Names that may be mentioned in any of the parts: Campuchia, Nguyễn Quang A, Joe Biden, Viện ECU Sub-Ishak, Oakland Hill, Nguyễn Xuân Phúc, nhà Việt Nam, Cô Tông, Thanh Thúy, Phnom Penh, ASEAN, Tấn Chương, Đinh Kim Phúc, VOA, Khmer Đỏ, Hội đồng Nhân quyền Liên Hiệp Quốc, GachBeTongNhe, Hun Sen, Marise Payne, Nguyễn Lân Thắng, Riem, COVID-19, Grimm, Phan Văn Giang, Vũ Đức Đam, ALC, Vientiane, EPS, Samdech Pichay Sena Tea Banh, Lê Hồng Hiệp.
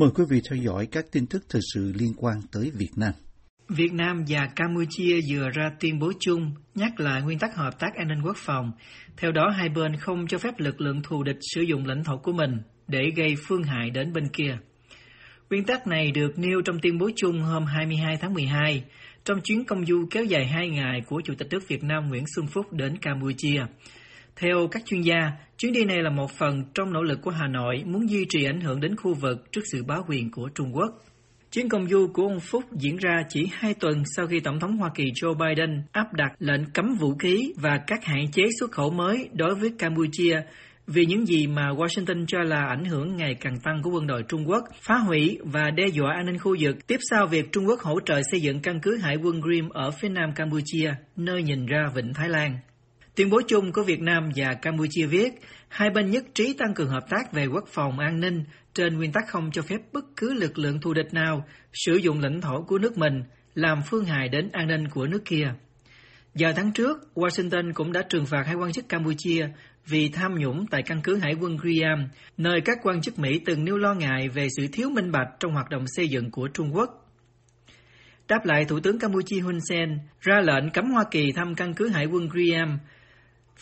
Mời quý vị theo dõi các tin tức thời sự liên quan tới Việt Nam. Việt Nam và Campuchia vừa ra tuyên bố chung nhắc lại nguyên tắc hợp tác an ninh quốc phòng. Theo đó, hai bên không cho phép lực lượng thù địch sử dụng lãnh thổ của mình để gây phương hại đến bên kia. Nguyên tắc này được nêu trong tuyên bố chung hôm 22 tháng 12 trong chuyến công du kéo dài 2 ngày của Chủ tịch nước Việt Nam Nguyễn Xuân Phúc đến Campuchia. Theo các chuyên gia, chuyến đi này là một phần trong nỗ lực của Hà Nội muốn duy trì ảnh hưởng đến khu vực trước sự bá quyền của Trung Quốc. Chuyến công du của ông Phúc diễn ra chỉ 2 tuần sau khi Tổng thống Hoa Kỳ Joe Biden áp đặt lệnh cấm vũ khí và các hạn chế xuất khẩu mới đối với Campuchia vì những gì mà Washington cho là ảnh hưởng ngày càng tăng của quân đội Trung Quốc, phá hủy và đe dọa an ninh khu vực tiếp sau việc Trung Quốc hỗ trợ xây dựng căn cứ hải quân Grimm ở phía nam Campuchia, nơi nhìn ra Vịnh Thái Lan. Tuyên bố chung của Việt Nam và Campuchia viết, hai bên nhất trí tăng cường hợp tác về quốc phòng an ninh trên nguyên tắc không cho phép bất cứ lực lượng thù địch nào sử dụng lãnh thổ của nước mình làm phương hại đến an ninh của nước kia. Vào tháng trước, Washington cũng đã trừng phạt hai quan chức Campuchia vì tham nhũng tại căn cứ hải quân Riem, nơi các quan chức Mỹ từng nêu lo ngại về sự thiếu minh bạch trong hoạt động xây dựng của Trung Quốc. Đáp lại, Thủ tướng Campuchia Hun Sen ra lệnh cấm Hoa Kỳ thăm căn cứ hải quân Riem.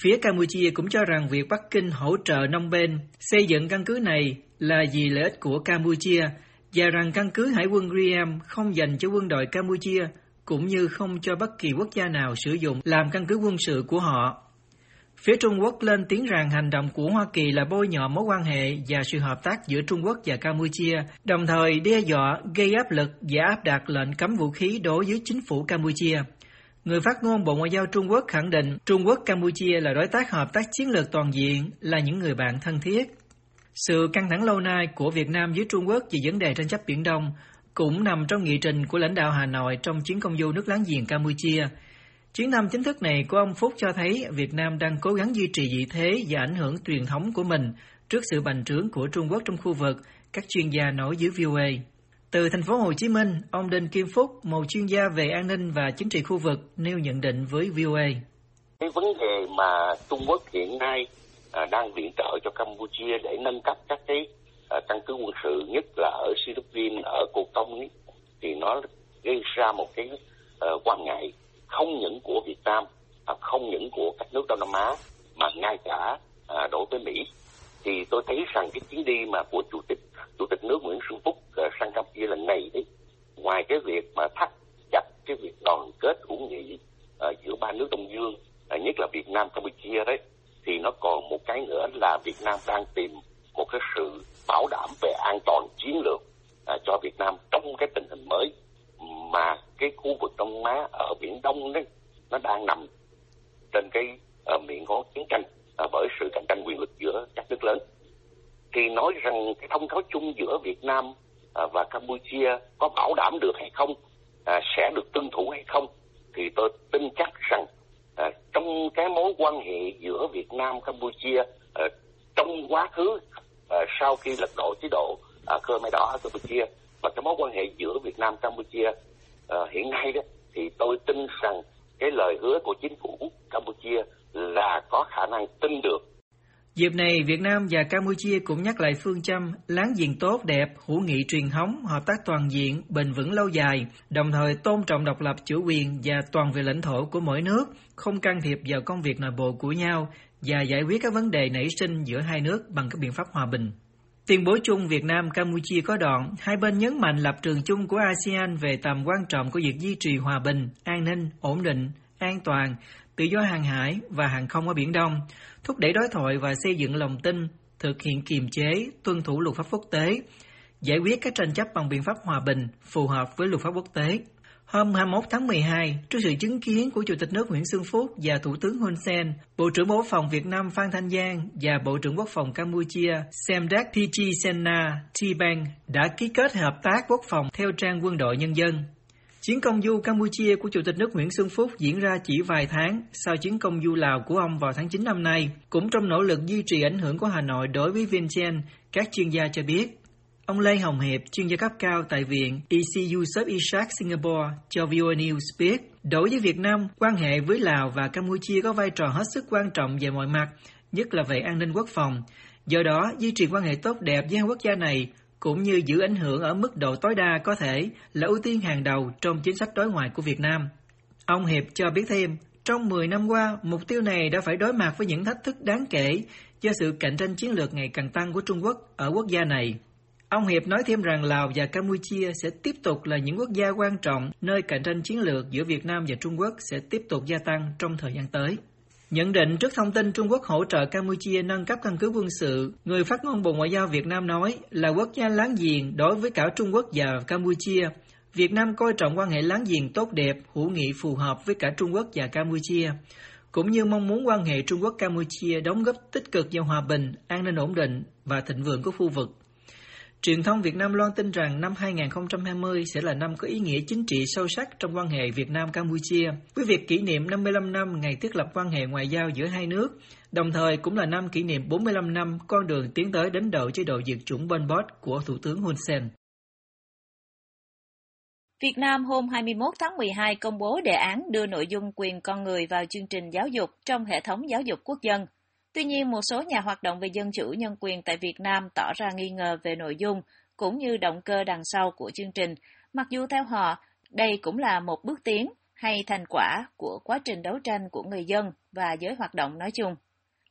Phía Campuchia cũng cho rằng việc Bắc Kinh hỗ trợ Phnom Penh xây dựng căn cứ này là vì lợi ích của Campuchia và rằng căn cứ hải quân Riem không dành cho quân đội Campuchia cũng như không cho bất kỳ quốc gia nào sử dụng làm căn cứ quân sự của họ. Phía Trung Quốc lên tiếng rằng hành động của Hoa Kỳ là bôi nhọ mối quan hệ và sự hợp tác giữa Trung Quốc và Campuchia, đồng thời đe dọa, gây áp lực và áp đặt lệnh cấm vũ khí đối với chính phủ Campuchia. Người phát ngôn Bộ Ngoại giao Trung Quốc khẳng định Trung Quốc Campuchia là đối tác hợp tác chiến lược toàn diện, là những người bạn thân thiết. Sự căng thẳng lâu nay của Việt Nam với Trung Quốc về vấn đề tranh chấp Biển Đông cũng nằm trong nghị trình của lãnh đạo Hà Nội trong chuyến công du nước láng giềng Campuchia. Chuyến thăm chính thức này của ông Phúc cho thấy Việt Nam đang cố gắng duy trì vị thế và ảnh hưởng truyền thống của mình trước sự bành trướng của Trung Quốc trong khu vực, các chuyên gia nói dưới VOA. Từ thành phố Hồ Chí Minh, ông Đinh Kim Phúc, một chuyên gia về an ninh và chính trị khu vực, nêu nhận định với VOA. Cái vấn đề mà Trung Quốc hiện nay đang viện trợ cho Campuchia để nâng cấp các cái căn cứ quân sự, nhất là ở Sihanoukville, ở Cô Tông ấy, thì nó gây ra một cái quan ngại không những của Việt Nam, không những của các nước Đông Nam Á mà ngay cả đổ tới Mỹ. Thì tôi thấy rằng cái chuyến đi mà của Chủ tịch nước Nguyễn Xuân Phúc sang Campuchia lần này đấy, ngoài cái việc mà thắt chặt cái việc đoàn kết hữu nghị giữa ba nước Đông Dương, nhất là Việt Nam, Campuchia đấy, thì nó còn một cái nữa là Việt Nam đang tìm một cái sự bảo đảm về an toàn chiến lược cho Việt Nam trong cái tình hình mới mà cái khu vực Đông Á ở Biển Đông đấy nó đang nằm trên cái miệng hố chiến tranh bởi sự cạnh tranh quyền lực giữa các nước lớn. Thì nói rằng cái thông cáo chung giữa Việt Nam và Campuchia có bảo đảm được hay không, sẽ được tuân thủ hay không, thì tôi tin chắc rằng trong cái mối quan hệ giữa Việt Nam Campuchia trong quá khứ sau khi lật đổ chế độ Khmer Đỏ ở Campuchia và cái mối quan hệ giữa Việt Nam Campuchia hiện nay đó, thì tôi tin rằng cái lời hứa của chính phủ Campuchia là có khả năng tin được. Dịp này, Việt Nam và Campuchia cũng nhắc lại phương châm láng giềng tốt đẹp, hữu nghị truyền thống, hợp tác toàn diện, bền vững lâu dài, đồng thời tôn trọng độc lập chủ quyền và toàn vẹn lãnh thổ của mỗi nước, không can thiệp vào công việc nội bộ của nhau và giải quyết các vấn đề nảy sinh giữa hai nước bằng các biện pháp hòa bình. Tuyên bố chung Việt Nam-Campuchia có đoạn, hai bên nhấn mạnh lập trường chung của ASEAN về tầm quan trọng của việc duy trì hòa bình, an ninh, ổn định, an toàn, tự do hàng hải và hàng không ở Biển Đông, thúc đẩy đối thoại và xây dựng lòng tin, thực hiện kiềm chế, tuân thủ luật pháp quốc tế, giải quyết các tranh chấp bằng biện pháp hòa bình phù hợp với luật pháp quốc tế. Hôm 21 tháng 12, trước sự chứng kiến của Chủ tịch nước Nguyễn Xuân Phúc và Thủ tướng Hun Sen, Bộ trưởng Bộ Quốc phòng Việt Nam Phan Văn Giang và Bộ trưởng Quốc phòng Campuchia Samdech Pichay Sena Tea Banh đã ký kết hợp tác quốc phòng theo trang Quân đội Nhân dân. Chuyến công du Campuchia của Chủ tịch nước Nguyễn Xuân Phúc diễn ra chỉ vài tháng sau chuyến công du Lào của ông vào tháng 9 năm nay. Cũng trong nỗ lực duy trì ảnh hưởng của Hà Nội đối với Vientiane, các chuyên gia cho biết. Ông Lê Hồng Hiệp, chuyên gia cấp cao tại Viện ECU Sub-Ishak Singapore cho VOA News biết, đối với Việt Nam, quan hệ với Lào và Campuchia có vai trò hết sức quan trọng về mọi mặt, nhất là về an ninh quốc phòng. Do đó, duy trì quan hệ tốt đẹp với hai quốc gia này cũng như giữ ảnh hưởng ở mức độ tối đa có thể là ưu tiên hàng đầu trong chính sách đối ngoại của Việt Nam. Ông Hiệp cho biết thêm, trong 10 năm qua, mục tiêu này đã phải đối mặt với những thách thức đáng kể do sự cạnh tranh chiến lược ngày càng tăng của Trung Quốc ở quốc gia này. Ông Hiệp nói thêm rằng Lào và Campuchia sẽ tiếp tục là những quốc gia quan trọng nơi cạnh tranh chiến lược giữa Việt Nam và Trung Quốc sẽ tiếp tục gia tăng trong thời gian tới. Nhận định trước thông tin Trung Quốc hỗ trợ Campuchia nâng cấp căn cứ quân sự, người phát ngôn Bộ Ngoại giao Việt Nam nói là quốc gia láng giềng đối với cả Trung Quốc và Campuchia. Việt Nam coi trọng quan hệ láng giềng tốt đẹp, hữu nghị phù hợp với cả Trung Quốc và Campuchia, cũng như mong muốn quan hệ Trung Quốc-Campuchia đóng góp tích cực vào hòa bình, an ninh ổn định và thịnh vượng của khu vực. Truyền thông Việt Nam loan tin rằng năm 2020 sẽ là năm có ý nghĩa chính trị sâu sắc trong quan hệ Việt Nam-Campuchia, với việc kỷ niệm 55 năm ngày thiết lập quan hệ ngoại giao giữa hai nước, đồng thời cũng là năm kỷ niệm 45 năm con đường tiến tới đánh đổ chế độ diệt chủng Pol Pot của Thủ tướng Hun Sen. Việt Nam hôm 21 tháng 12 công bố đề án đưa nội dung quyền con người vào chương trình giáo dục trong hệ thống giáo dục quốc dân. Tuy nhiên, một số nhà hoạt động về dân chủ nhân quyền tại Việt Nam tỏ ra nghi ngờ về nội dung cũng như động cơ đằng sau của chương trình, mặc dù theo họ, đây cũng là một bước tiến hay thành quả của quá trình đấu tranh của người dân và giới hoạt động nói chung.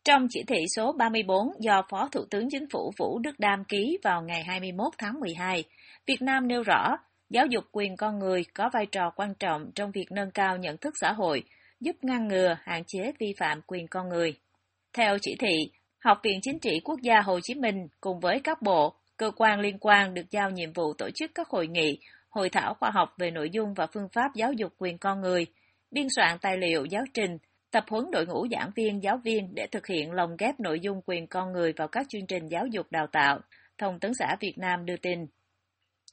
Trong chỉ thị số 34 do Phó Thủ tướng Chính phủ Vũ Đức Đam ký vào ngày 21 tháng 12, Việt Nam nêu rõ, giáo dục quyền con người có vai trò quan trọng trong việc nâng cao nhận thức xã hội, giúp ngăn ngừa, hạn chế vi phạm quyền con người. Theo chỉ thị, Học viện Chính trị Quốc gia Hồ Chí Minh cùng với các bộ, cơ quan liên quan được giao nhiệm vụ tổ chức các hội nghị, hội thảo khoa học về nội dung và phương pháp giáo dục quyền con người, biên soạn tài liệu giáo trình, tập huấn đội ngũ giảng viên, giáo viên để thực hiện lồng ghép nội dung quyền con người vào các chương trình giáo dục đào tạo, Thông tấn xã Việt Nam đưa tin.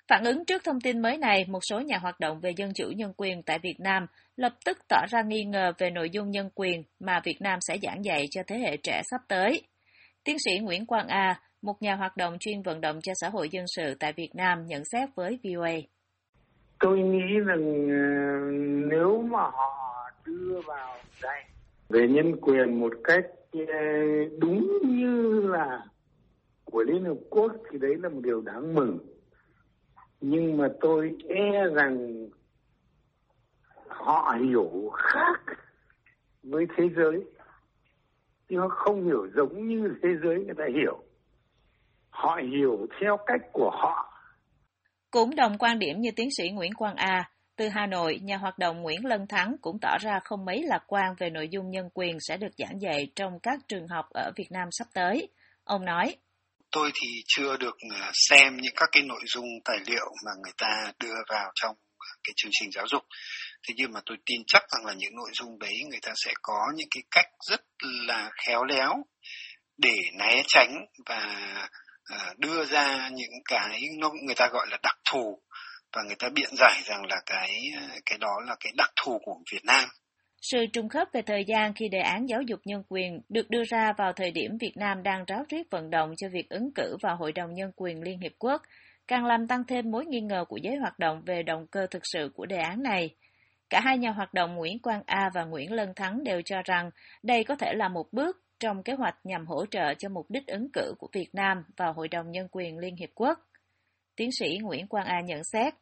Phản ứng trước thông tin mới này, một số nhà hoạt động về dân chủ nhân quyền tại Việt Nam lập tức tỏ ra nghi ngờ về nội dung nhân quyền mà Việt Nam sẽ giảng dạy cho thế hệ trẻ sắp tới. Tiến sĩ Nguyễn Quang A, một nhà hoạt động chuyên vận động cho xã hội dân sự tại Việt Nam, nhận xét với VOA. Tôi nghĩ rằng nếu mà họ đưa vào dạy về nhân quyền một cách đúng như là của Liên Hợp Quốc thì đấy là một điều đáng mừng. Nhưng mà tôi e rằng họ hiểu khác với thế giới. Nhưng họ không hiểu giống như thế giới người ta hiểu. Họ hiểu theo cách của họ. Cũng đồng quan điểm như tiến sĩ Nguyễn Quang A, từ Hà Nội, nhà hoạt động Nguyễn Lân Thắng cũng tỏ ra không mấy lạc quan về nội dung nhân quyền sẽ được giảng dạy trong các trường học ở Việt Nam sắp tới. Ông nói, tôi thì chưa được xem những các cái nội dung tài liệu mà người ta đưa vào trong cái chương trình giáo dục. Thế nhưng mà tôi tin chắc rằng là những nội dung đấy người ta sẽ có những cái cách rất là khéo léo để né tránh và đưa ra những cái người ta gọi là đặc thù và người ta biện giải rằng là cái đó là cái đặc thù của Việt Nam. Sự trùng khớp về thời gian khi đề án giáo dục nhân quyền được đưa ra vào thời điểm Việt Nam đang ráo riết vận động cho việc ứng cử vào Hội đồng Nhân quyền Liên Hiệp Quốc, càng làm tăng thêm mối nghi ngờ của giới hoạt động về động cơ thực sự của đề án này. Cả hai nhà hoạt động Nguyễn Quang A và Nguyễn Lân Thắng đều cho rằng đây có thể là một bước trong kế hoạch nhằm hỗ trợ cho mục đích ứng cử của Việt Nam vào Hội đồng Nhân quyền Liên Hiệp Quốc. Tiến sĩ Nguyễn Quang A nhận xét,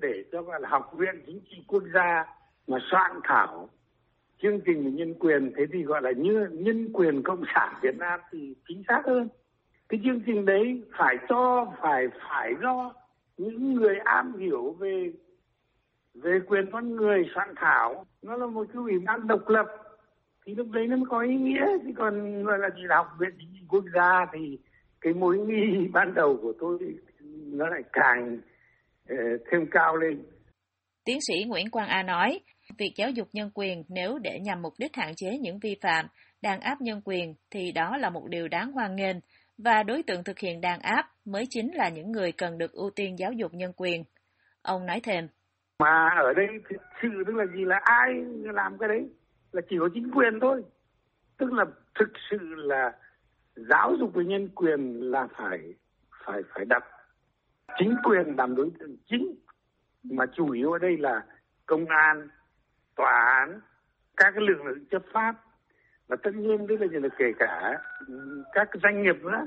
để cho Học viện Chính trị Quốc gia mà soạn thảo chương trình về nhân quyền, thế thì gọi là như nhân quyền cộng sản Việt Nam thì chính xác hơn. Cái chương trình đấy phải do những người am hiểu về quyền con người soạn thảo. Nó là một cái ủy ban độc lập thì lúc đấy nó mới có ý nghĩa. Chứ còn gọi là chỉ là Học viện Chính trị Quốc gia thì cái mối nghi ban đầu của tôi nó lại càng thêm cao lên. Tiến sĩ Nguyễn Quang A nói, việc giáo dục nhân quyền nếu để nhằm mục đích hạn chế những vi phạm, đàn áp nhân quyền thì đó là một điều đáng hoan nghênh và đối tượng thực hiện đàn áp mới chính là những người cần được ưu tiên giáo dục nhân quyền. Ông nói thêm, mà ở đây thực sự tức là gì, là ai làm cái đấy là chỉ có chính quyền thôi. Tức là thực sự là giáo dục về nhân quyền là phải đặt chính quyền làm đối tượng chính, mà chủ yếu ở đây là công an, tòa án, các cái lực lượng chấp pháp và tất nhiên đấy là kể cả các doanh nghiệp nữa.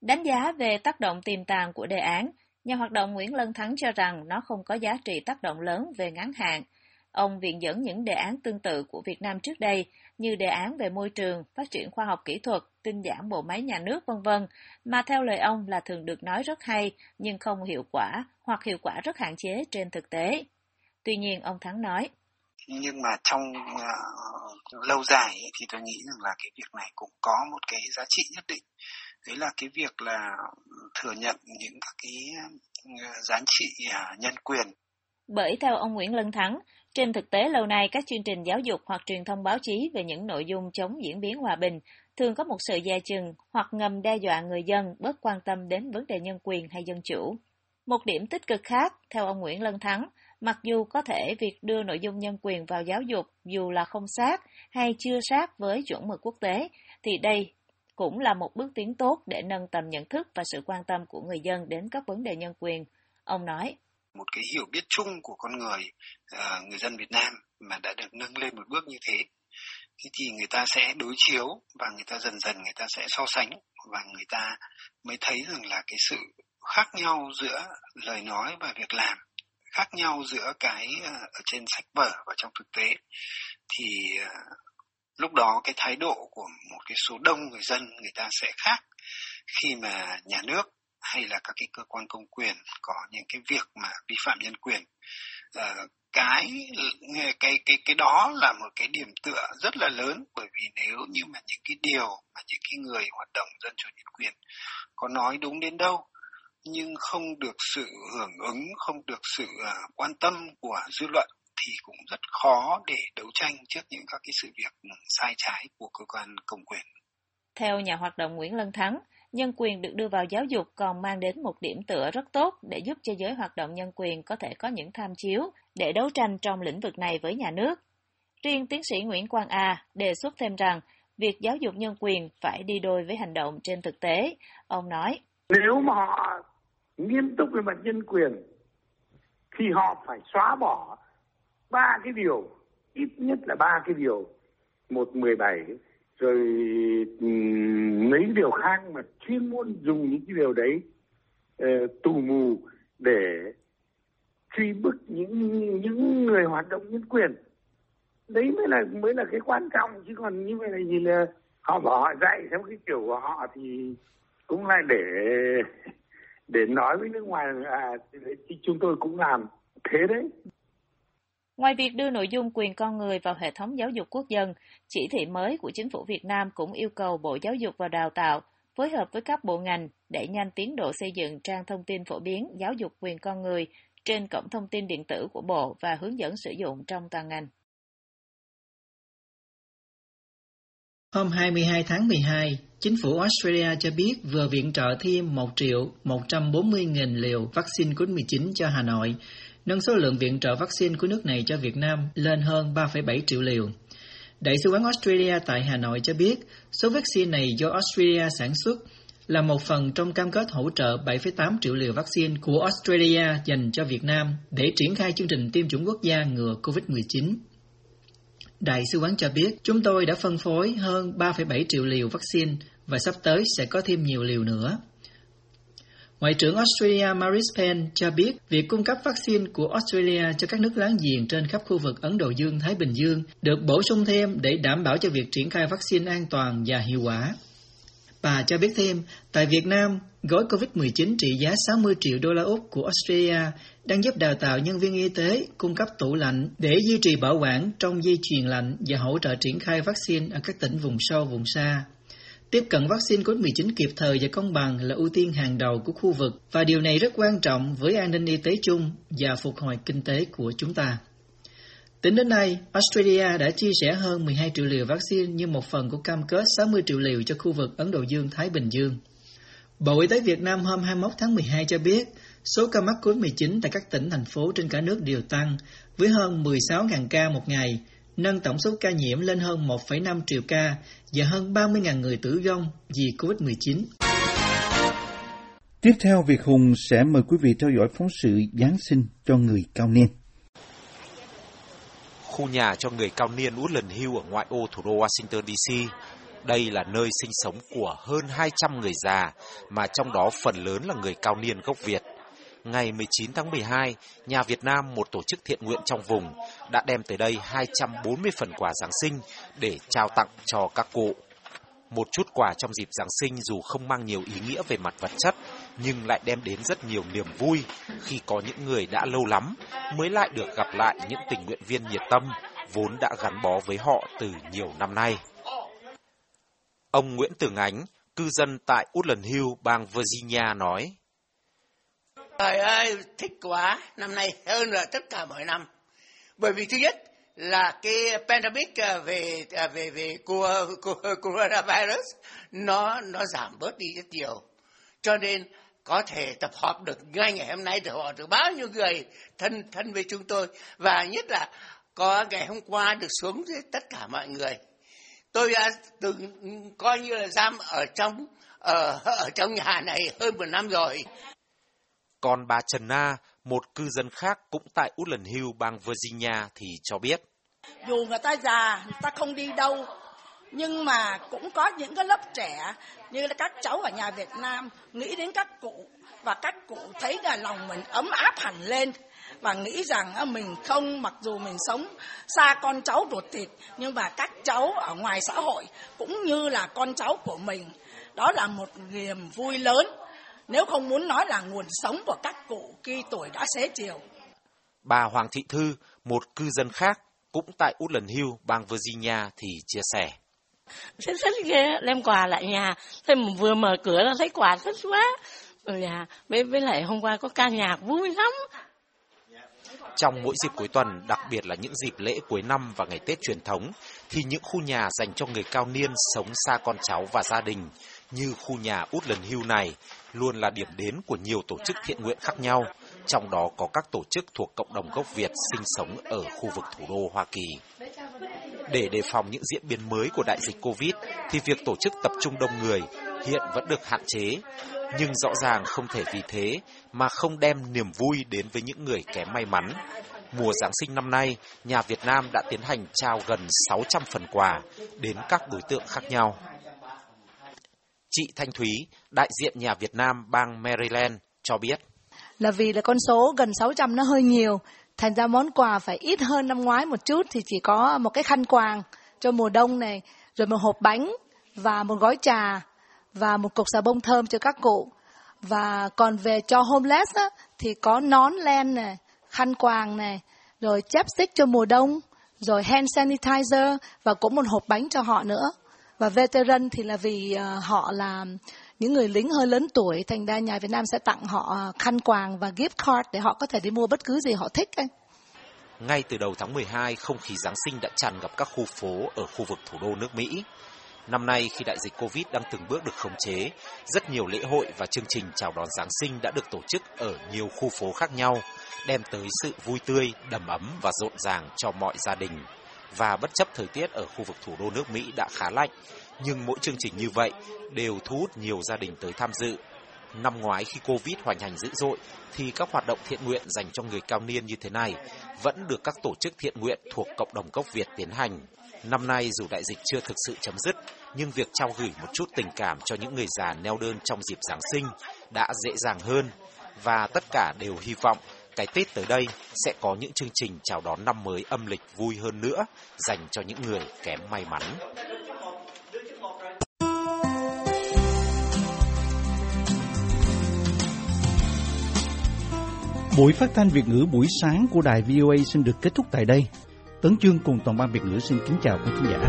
Đánh giá về tác động tiềm tàng của đề án, nhà hoạt động Nguyễn Lân Thắng cho rằng nó không có giá trị tác động lớn về ngắn hạn. Ông viện dẫn những đề án tương tự của Việt Nam trước đây như đề án về môi trường, phát triển khoa học kỹ thuật, tinh giản bộ máy nhà nước v.v. mà theo lời ông là thường được nói rất hay nhưng không hiệu quả hoặc hiệu quả rất hạn chế trên thực tế. Tuy nhiên, ông Thắng nói, nhưng mà trong lâu dài thì tôi nghĩ rằng là cái việc này cũng có một cái giá trị nhất định. Đấy là cái việc là thừa nhận những cái giá trị nhân quyền. Bởi theo ông Nguyễn Lân Thắng, trên thực tế lâu nay các chương trình giáo dục hoặc truyền thông báo chí về những nội dung chống diễn biến hòa bình thường có một sự dè chừng hoặc ngầm đe dọa người dân bớt quan tâm đến vấn đề nhân quyền hay dân chủ. Một điểm tích cực khác, theo ông Nguyễn Lân Thắng, mặc dù có thể việc đưa nội dung nhân quyền vào giáo dục dù là không sát hay chưa sát với chuẩn mực quốc tế, thì đây cũng là một bước tiến tốt để nâng tầm nhận thức và sự quan tâm của người dân đến các vấn đề nhân quyền. Ông nói, một cái hiểu biết chung của con người dân Việt Nam mà đã được nâng lên một bước như thế, thì người ta sẽ đối chiếu và người ta dần dần người ta sẽ so sánh và người ta mới thấy rằng là cái sự khác nhau giữa lời nói và việc làm, khác nhau giữa cái ở trên sách vở và trong thực tế, thì lúc đó cái thái độ của một cái số đông người dân người ta sẽ khác khi mà nhà nước hay là các cái cơ quan công quyền có những cái việc mà vi phạm nhân quyền. Cái đó là một cái điểm tựa rất là lớn, bởi vì nếu như mà những cái điều mà những cái người hoạt động dân chủ nhân quyền có nói đúng đến đâu nhưng không được sự hưởng ứng, không được sự quan tâm của dư luận thì cũng rất khó để đấu tranh trước những các cái sự việc sai trái của cơ quan công quyền. Theo nhà hoạt động Nguyễn Lân Thắng, nhân quyền được đưa vào giáo dục còn mang đến một điểm tựa rất tốt để giúp cho giới hoạt động nhân quyền có thể có những tham chiếu để đấu tranh trong lĩnh vực này với nhà nước. Riêng tiến sĩ Nguyễn Quang A đề xuất thêm rằng việc giáo dục nhân quyền phải đi đôi với hành động trên thực tế. Ông nói, nếu mà họ nghiêm túc về mặt nhân quyền thì họ phải xóa bỏ ba cái điều, ít nhất là ba cái điều 117 rồi mấy điều khác mà chuyên môn dùng những cái điều đấy tù mù để truy bức những người hoạt động nhân quyền. Đấy mới là cái quan trọng, chứ còn như vậy là gì, là họ bỏ họ dạy theo cái kiểu của họ thì cũng lại để nói với nước ngoài là chúng tôi cũng làm thế đấy. Ngoài việc đưa nội dung quyền con người vào hệ thống giáo dục quốc dân, chỉ thị mới của chính phủ Việt Nam cũng yêu cầu Bộ Giáo dục và Đào tạo phối hợp với các bộ ngành đẩy nhanh tiến độ xây dựng trang thông tin phổ biến giáo dục quyền con người trên cổng thông tin điện tử của Bộ và hướng dẫn sử dụng trong toàn ngành. Hôm 22 tháng 12, Chính phủ Australia cho biết vừa viện trợ thêm 1.140.000 liều vaccine COVID-19 cho Hà Nội, nâng số lượng viện trợ vaccine của nước này cho Việt Nam lên hơn 3,7 triệu liều. Đại sứ quán Australia tại Hà Nội cho biết số vaccine này do Australia sản xuất là một phần trong cam kết hỗ trợ 7,8 triệu liều vaccine của Australia dành cho Việt Nam để triển khai chương trình tiêm chủng quốc gia ngừa COVID-19. Đại sứ quán cho biết chúng tôi đã phân phối hơn 3,7 triệu liều vaccine và sắp tới sẽ có thêm nhiều liều nữa. Ngoại trưởng Australia Marise Payne cho biết việc cung cấp vaccine của Australia cho các nước láng giềng trên khắp khu vực Ấn Độ Dương-Thái Bình Dương được bổ sung thêm để đảm bảo cho việc triển khai vaccine an toàn và hiệu quả. Bà cho biết thêm, tại Việt Nam, gói COVID-19 trị giá 60 triệu đô la Úc của Australia đang giúp đào tạo nhân viên y tế, cung cấp tủ lạnh để duy trì bảo quản trong dây chuyền lạnh và hỗ trợ triển khai vaccine ở các tỉnh vùng sâu, vùng xa. Tiếp cận vaccine COVID-19 kịp thời và công bằng là ưu tiên hàng đầu của khu vực và điều này rất quan trọng với an ninh y tế chung và phục hồi kinh tế của chúng ta. Tính đến nay, Australia đã chia sẻ hơn 12 triệu liều vaccine như một phần của cam kết 60 triệu liều cho khu vực Ấn Độ Dương-Thái Bình Dương. Bộ Y tế Việt Nam hôm 21 tháng 12 cho biết số ca mắc COVID-19 tại các tỉnh, thành phố trên cả nước đều tăng với hơn 16.000 ca một ngày, nâng tổng số ca nhiễm lên hơn 1,5 triệu ca và hơn 30.000 người tử vong vì COVID-19. Tiếp theo, Việt Hùng sẽ mời quý vị theo dõi phóng sự Giáng sinh cho người cao niên. Khu nhà cho người cao niên Oakland Hill ở ngoại ô thủ đô Washington, D.C. Đây là nơi sinh sống của hơn 200 người già, mà trong đó phần lớn là người cao niên gốc Việt. Ngày 19 tháng 12, Nhà Việt Nam, một tổ chức thiện nguyện trong vùng, đã đem tới đây 240 phần quà Giáng sinh để trao tặng cho các cụ. Một chút quà trong dịp Giáng sinh dù không mang nhiều ý nghĩa về mặt vật chất, nhưng lại đem đến rất nhiều niềm vui khi có những người đã lâu lắm mới lại được gặp lại những tình nguyện viên nhiệt tâm vốn đã gắn bó với họ từ nhiều năm nay. Ông Nguyễn Tường Ánh, cư dân tại Auckland Hill, bang Virginia nói: Trời ơi, thích quá, năm nay hơn là tất cả mọi năm. Bởi vì thứ nhất là cái pandemic về coronavirus nó giảm bớt đi rất nhiều. Cho nên có thể tập họp được ngay ngày hôm nay, để họ được bao nhiêu người thân với chúng tôi, và nhất là có ngày hôm qua được xuống với tất cả mọi người. Tôi đã từng coi như là giam ở trong nhà này hơn một năm rồi. Còn bà Trần Na, một cư dân khác cũng tại Oakland Hill, bang Virginia thì cho biết: Dù người ta già, người ta không đi đâu, nhưng mà cũng có những cái lớp trẻ như là các cháu ở Nhà Việt Nam nghĩ đến các cụ, và các cụ thấy là lòng mình ấm áp hẳn lên, và nghĩ rằng mình không, mặc dù mình sống xa con cháu ruột thịt, nhưng mà các cháu ở ngoài xã hội cũng như là con cháu của mình. Đó là một niềm vui lớn, nếu không muốn nói là nguồn sống của các cụ khi tuổi đã xế chiều. Bà Hoàng Thị Thư, một cư dân khác cũng tại Oakland Hill, bang Virginia thì chia sẻ: Rất ghê, đem quà lại nhà, thấy mình vừa mở cửa ra thấy quà thích quá. Với lại hôm qua có ca nhạc vui lắm. Trong mỗi dịp cuối tuần, đặc biệt là những dịp lễ cuối năm và ngày Tết truyền thống, thì những khu nhà dành cho người cao niên sống xa con cháu và gia đình, như khu nhà Oakland Hill này, luôn là điểm đến của nhiều tổ chức thiện nguyện khác nhau, trong đó có các tổ chức thuộc cộng đồng gốc Việt sinh sống ở khu vực thủ đô Hoa Kỳ. Để đề phòng những diễn biến mới của đại dịch Covid, thì việc tổ chức tập trung đông người hiện vẫn được hạn chế, nhưng rõ ràng không thể vì thế mà không đem niềm vui đến với những người kém may mắn. Mùa Giáng sinh năm nay, Nhà Việt Nam đã tiến hành trao gần 600 phần quà đến các đối tượng khác nhau. Chị Thanh Thúy, đại diện Nhà Việt Nam bang Maryland cho biết: Là vì là con số gần 600 nó hơi nhiều, thành ra món quà phải ít hơn năm ngoái một chút, thì chỉ có một cái khăn quàng cho mùa đông này, rồi một hộp bánh và một gói trà và một cục xà bông thơm cho các cụ. Và còn về cho homeless á, thì có nón len này, khăn quàng này, rồi chapstick cho mùa đông, rồi hand sanitizer và cũng một hộp bánh cho họ nữa. Và veteran thì là vì họ là những người lính hơi lớn tuổi, thành ra Nhà Việt Nam sẽ tặng họ khăn quàng và gift card để họ có thể đi mua bất cứ gì họ thích. Ngay từ đầu tháng 12, không khí Giáng sinh đã tràn ngập các khu phố ở khu vực thủ đô nước Mỹ. Năm nay, khi đại dịch Covid đang từng bước được khống chế, rất nhiều lễ hội và chương trình chào đón Giáng sinh đã được tổ chức ở nhiều khu phố khác nhau, đem tới sự vui tươi, đầm ấm và rộn ràng cho mọi gia đình. Và bất chấp thời tiết ở khu vực thủ đô nước Mỹ đã khá lạnh, nhưng mỗi chương trình như vậy đều thu hút nhiều gia đình tới tham dự. Năm ngoái khi Covid hoành hành dữ dội thì các hoạt động thiện nguyện dành cho người cao niên như thế này vẫn được các tổ chức thiện nguyện thuộc cộng đồng gốc Việt tiến hành. Năm nay dù đại dịch chưa thực sự chấm dứt, nhưng việc trao gửi một chút tình cảm cho những người già neo đơn trong dịp Giáng sinh đã dễ dàng hơn, và tất cả đều hy vọng cái Tết tới đây sẽ có những chương trình chào đón năm mới âm lịch vui hơn nữa dành cho những người kém may mắn. Buổi phát thanh Việt ngữ buổi sáng của đài VOA xin được kết thúc tại đây. Tấn Chương cùng toàn ban Việt ngữ xin kính chào quý khán giả.